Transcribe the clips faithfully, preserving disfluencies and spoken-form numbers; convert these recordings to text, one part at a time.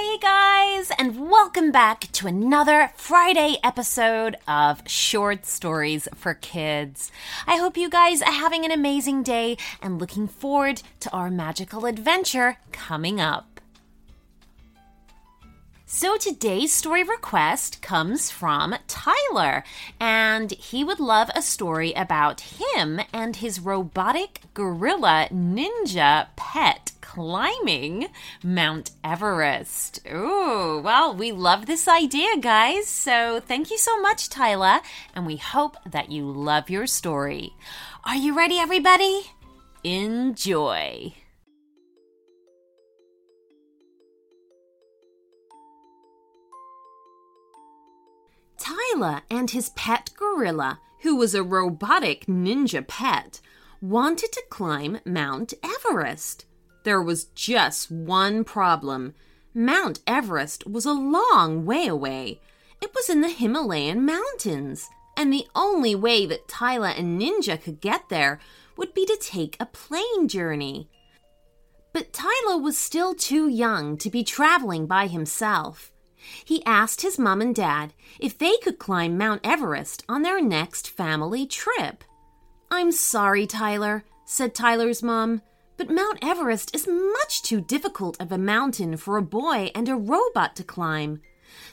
Hey guys, and welcome back to another Friday episode of Short Stories for Kids. I hope you guys are having an amazing day and looking forward to our magical adventure coming up. So today's story request comes from Tyler, and he would love a story about him and his robotic gorilla ninja pet climbing Mount Everest. Ooh, well, we love this idea, guys. So thank you so much, Tyler, and we hope that you love your story. Are you ready, everybody? Enjoy. Tyler and his pet gorilla, who was a robotic ninja pet, wanted to climb Mount Everest. There was just one problem. Mount Everest was a long way away. It was in the Himalayan mountains, and the only way that Tyler and Ninja could get there would be to take a plane journey. But Tyler was still too young to be traveling by himself. He asked his mom and dad if they could climb Mount Everest on their next family trip. "I'm sorry, Tyler," said Tyler's mom, "but Mount Everest is much too difficult of a mountain for a boy and a robot to climb.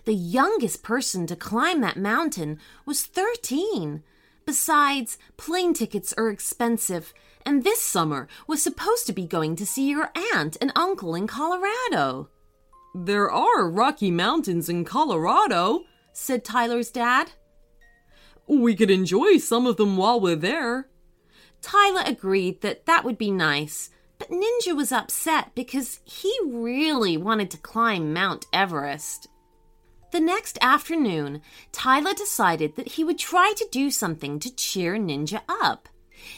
The youngest person to climb that mountain was thirteen. Besides, plane tickets are expensive, and this summer was supposed to be going to see your aunt and uncle in Colorado." "There are Rocky Mountains in Colorado," said Tyler's dad. "We could enjoy some of them while we're there." Tyler agreed that that would be nice, but Ninja was upset because he really wanted to climb Mount Everest. The next afternoon, Tyler decided that he would try to do something to cheer Ninja up.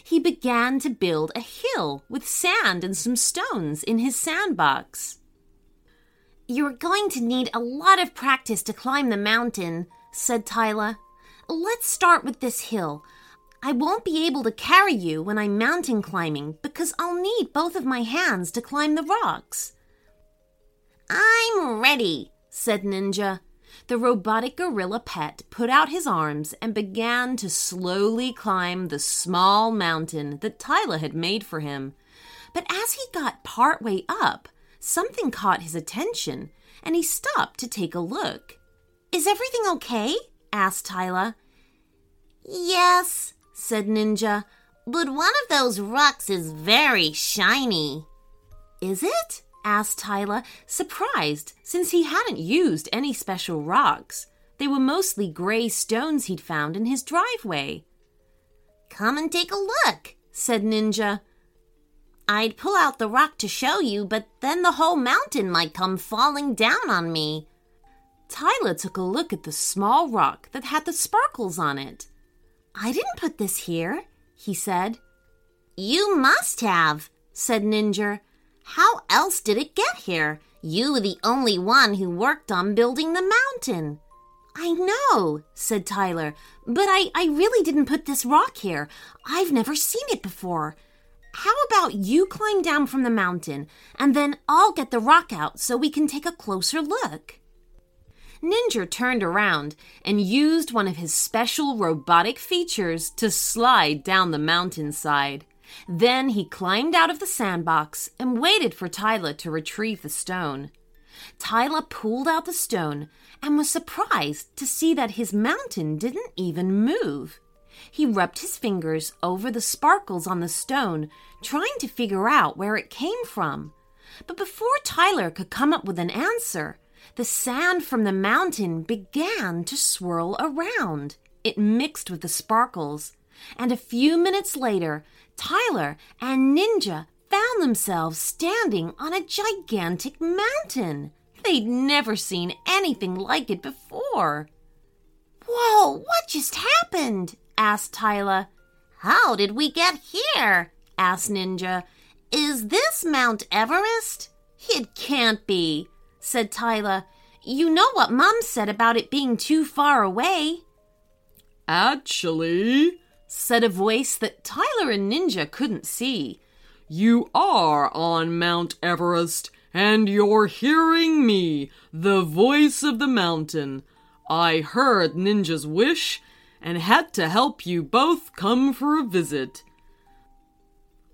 He began to build a hill with sand and some stones in his sandbox. "You're going to need a lot of practice to climb the mountain," said Tyler. "Let's start with this hill. I won't be able to carry you when I'm mountain climbing because I'll need both of my hands to climb the rocks." "I'm ready," said Ninja. The robotic gorilla pet put out his arms and began to slowly climb the small mountain that Tyler had made for him. But as he got partway up, something caught his attention, and he stopped to take a look. "Is everything okay?" asked Tyler. "Yes," said Ninja, "but one of those rocks is very shiny." "Is it?" asked Tyler, surprised, since he hadn't used any special rocks. They were mostly gray stones he'd found in his driveway. "Come and take a look," said Ninja. "I'd pull out the rock to show you, but then the whole mountain might come falling down on me." Tyler took a look at the small rock that had the sparkles on it. "I didn't put this here," he said. "You must have," said Ninja. "How else did it get here? You were the only one who worked on building the mountain." "I know," said Tyler, "but I, I really didn't put this rock here. I've never seen it before. How about you climb down from the mountain, and then I'll get the rock out so we can take a closer look." Ninja turned around and used one of his special robotic features to slide down the mountainside. Then he climbed out of the sandbox and waited for Tyler to retrieve the stone. Tyler pulled out the stone and was surprised to see that his mountain didn't even move. He rubbed his fingers over the sparkles on the stone, trying to figure out where it came from. But before Tyler could come up with an answer, the sand from the mountain began to swirl around. It mixed with the sparkles, and a few minutes later, Tyler and Ninja found themselves standing on a gigantic mountain. They'd never seen anything like it before. "Whoa, what just happened?" asked Tyler. "How did we get here?" asked Ninja. "Is this Mount Everest?" "It can't be," said Tyler. "You know what Mom said about it being too far away." "Actually," said a voice that Tyler and Ninja couldn't see, "you are on Mount Everest, And you're hearing me, the voice of the mountain. I heard Ninja's wish and had to help you both come for a visit.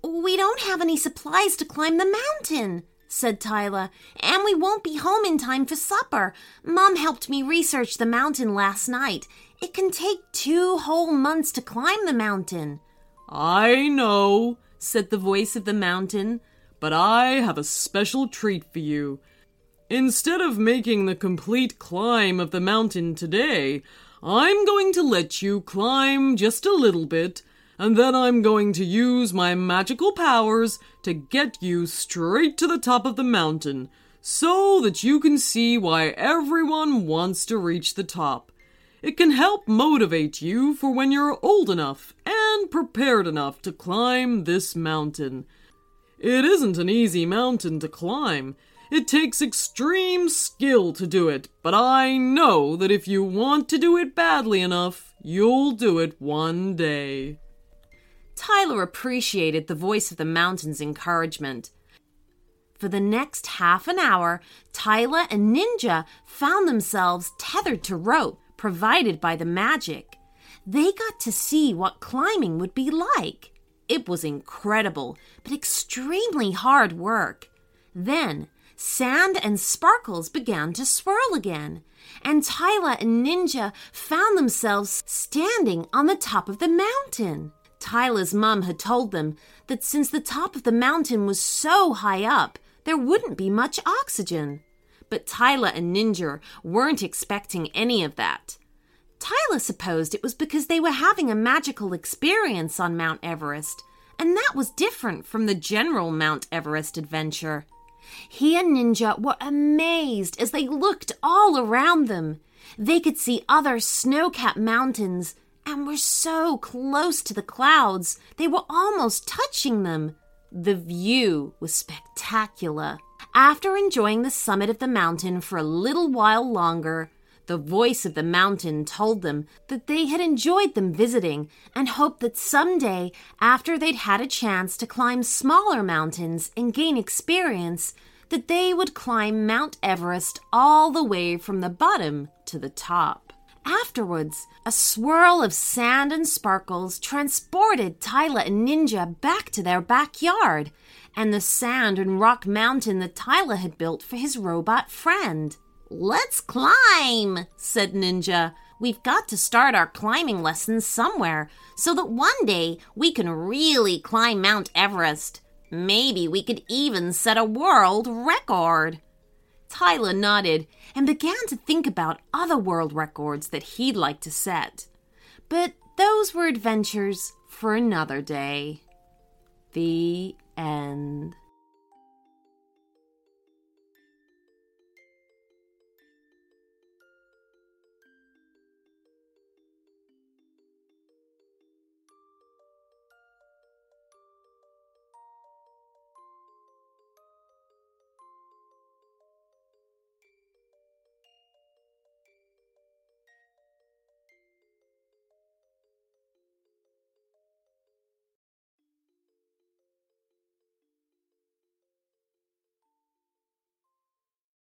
We don't have any supplies to climb the mountain, said Tyler, and we won't be home in time for supper. Mom helped me research the mountain last night. It can take two whole months to climb the mountain. I know, said the voice of the mountain, but I have a special treat for you. Instead of making the complete climb of the mountain today, I'm going to let you climb just a little bit, and then I'm going to use my magical powers to get you straight to the top of the mountain, so that you can see why everyone wants to reach the top. It can help motivate you for when you're old enough and prepared enough to climb this mountain. It isn't an easy mountain to climb. It takes extreme skill to do it, but I know that if you want to do it badly enough, you'll do it one day. Tyler appreciated the voice of the mountain's encouragement. For the next half an hour, Tyler and Ninja found themselves tethered to rope provided by the magic. They got to see what climbing would be like. It was incredible, but extremely hard work. Then, sand and sparkles began to swirl again, and Tyler and Ninja found themselves standing on the top of the mountain. Tyler's mum had told them that since the top of the mountain was so high up, there wouldn't be much oxygen. But Tyler and Ninja weren't expecting any of that. Tyler supposed it was because they were having a magical experience on Mount Everest, and that was different from the general Mount Everest adventure. He and Ninja were amazed as they looked all around them. They could see other snow-capped mountains, and were so close to the clouds, they were almost touching them. The view was spectacular. After enjoying the summit of the mountain for a little while longer, the voice of the mountain told them that they had enjoyed them visiting and hoped that someday, after they'd had a chance to climb smaller mountains and gain experience, that they would climb Mount Everest all the way from the bottom to the top. Afterwards, a swirl of sand and sparkles transported Tyler and Ninja back to their backyard and the sand and rock mountain that Tyler had built for his robot friend. "Let's climb," said Ninja. "We've got to start our climbing lessons somewhere so that one day we can really climb Mount Everest. Maybe we could even set a world record." Tyler nodded and began to think about other world records that he'd like to set. But those were adventures for another day. The end.